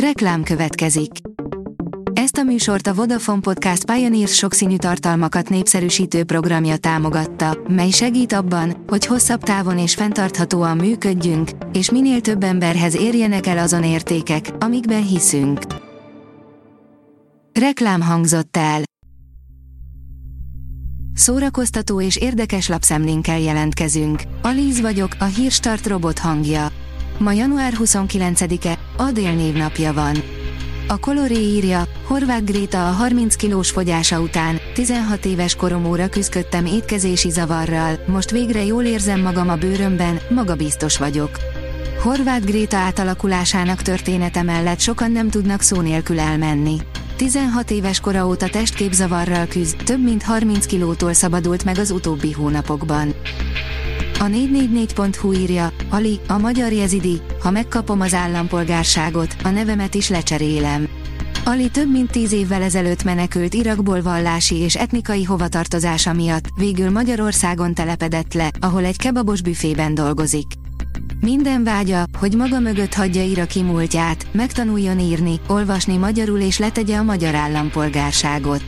Reklám következik. Ezt a műsort a Vodafone Podcast Pioneers sokszínű tartalmakat népszerűsítő programja támogatta, mely segít abban, hogy hosszabb távon és fenntarthatóan működjünk, és minél több emberhez érjenek el azon értékek, amikben hiszünk. Reklám hangzott el. Szórakoztató és érdekes lapszemlénkkel jelentkezünk. Alíz vagyok, a Hírstart robot hangja. Ma január 29-e, Adél névnapja van. A Coloré írja, Horváth Gréta a 30 kilós fogyása után, 16 éves korom óra küzdködtem étkezési zavarral, most végre jól érzem magam a bőrömben, magabiztos vagyok. Horváth Gréta átalakulásának története mellett sokan nem tudnak szó nélkül elmenni. 16 éves kora óta testképzavarral küzd, több mint 30 kilótól szabadult meg az utóbbi hónapokban. A 444.hu írja, Ali, a magyar jezidi, ha megkapom az állampolgárságot, a nevemet is lecserélem. Ali több mint 10 évvel ezelőtt menekült Irakból vallási és etnikai hovatartozása miatt, végül Magyarországon telepedett le, ahol egy kebabos büfében dolgozik. Minden vágya, hogy maga mögött hagyja iraki múltját, megtanuljon írni, olvasni magyarul és letegye a magyar állampolgárságot.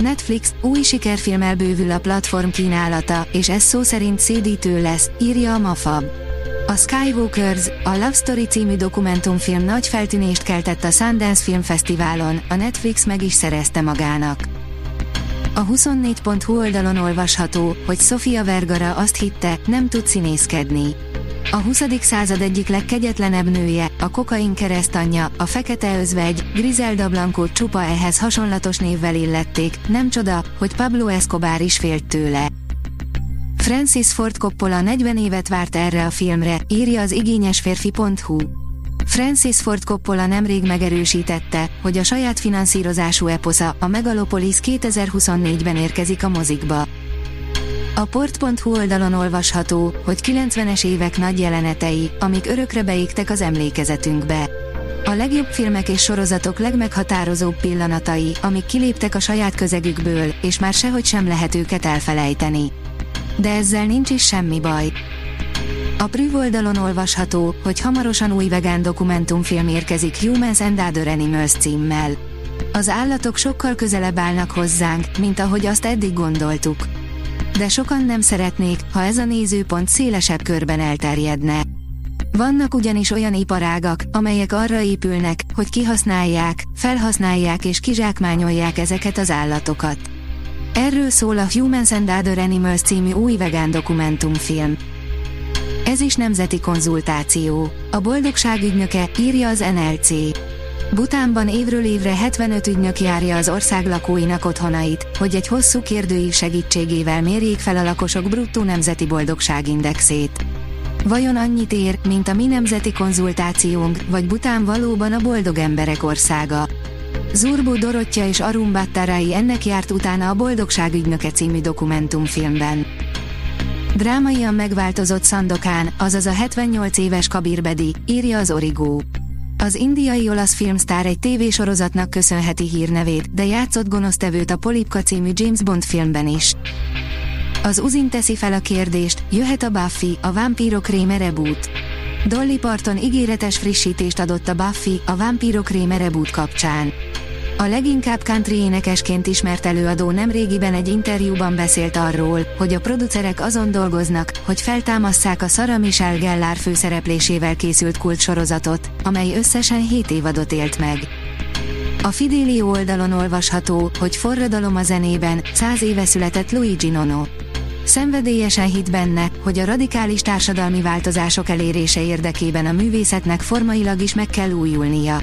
Netflix, új sikerfilmmel bővül a platform kínálata, és ez szó szerint szédítő lesz, írja a Mafab. A Skywalkers, a Love Story című dokumentumfilm nagy feltűnést keltett a Sundance Filmfesztiválon, a Netflix meg is szerezte magának. A 24.hu oldalon olvasható, hogy Sofia Vergara azt hitte, nem tud színészkedni. A 20. század egyik legkegyetlenebb nője, a kokain keresztanyja, a fekete özvegy, Griselda Blanco csupa ehhez hasonlatos névvel illették, nem csoda, hogy Pablo Escobar is félt tőle. Francis Ford Coppola 40 évet várt erre a filmre, írja az igényesférfi.hu. Francis Ford Coppola nemrég megerősítette, hogy a saját finanszírozású eposza, a Megalopolis 2024-ben érkezik a mozikba. A Port.hu oldalon olvasható, hogy 90-es évek nagy jelenetei, amik örökre beégtek az emlékezetünkbe. A legjobb filmek és sorozatok legmeghatározóbb pillanatai, amik kiléptek a saját közegükből, és már sehogy sem lehet őket elfelejteni. De ezzel nincs is semmi baj. A Prüf oldalon olvasható, hogy hamarosan új vegán dokumentumfilm érkezik Humans and Other Animals címmel. Az állatok sokkal közelebb állnak hozzánk, mint ahogy azt eddig gondoltuk. De sokan nem szeretnék, ha ez a nézőpont szélesebb körben elterjedne. Vannak ugyanis olyan iparágak, amelyek arra épülnek, hogy kihasználják, felhasználják és kizsákmányolják ezeket az állatokat. Erről szól a Humans and Other Animals című új vegán dokumentumfilm. Ez is nemzeti konzultáció. A boldogság ügynöke, írja az NLC. Bhutánban évről évre 75 ügynök járja az ország lakóinak otthonait, hogy egy hosszú kérdőív segítségével mérjék fel a lakosok bruttó nemzeti boldogságindexét. Vajon annyit ér, mint a mi nemzeti konzultációnk, vagy Bhután valóban a boldog emberek országa? Zurbó Dorottya és Arun Battarai ennek járt utána a Boldogság ügynöke című dokumentumfilmben. Drámaian megváltozott Szandokán, azaz a 78 éves Kabir Bedi, írja az Origó. Az indiai olasz filmsztár egy tévésorozatnak köszönheti hírnevét, de játszott gonosztevőt a Polipka című James Bond filmben is. Az Uzin teszi fel a kérdést, jöhet a Buffy, a Vámpírok réme reboot. Dolly Parton ígéretes frissítést adott a Buffy, a Vámpírok réme reboot kapcsán. A leginkább country énekesként ismert előadó nemrégiben egy interjúban beszélt arról, hogy a producerek azon dolgoznak, hogy feltámasszák a Sarah Michelle Gellar főszereplésével készült kultsorozatot, amely összesen 7 évadot élt meg. A Fidelio oldalon olvasható, hogy forradalom a zenében, 100 éve született Luigi Nono. Szenvedélyesen hitt benne, hogy a radikális társadalmi változások elérése érdekében a művészetnek formailag is meg kell újulnia.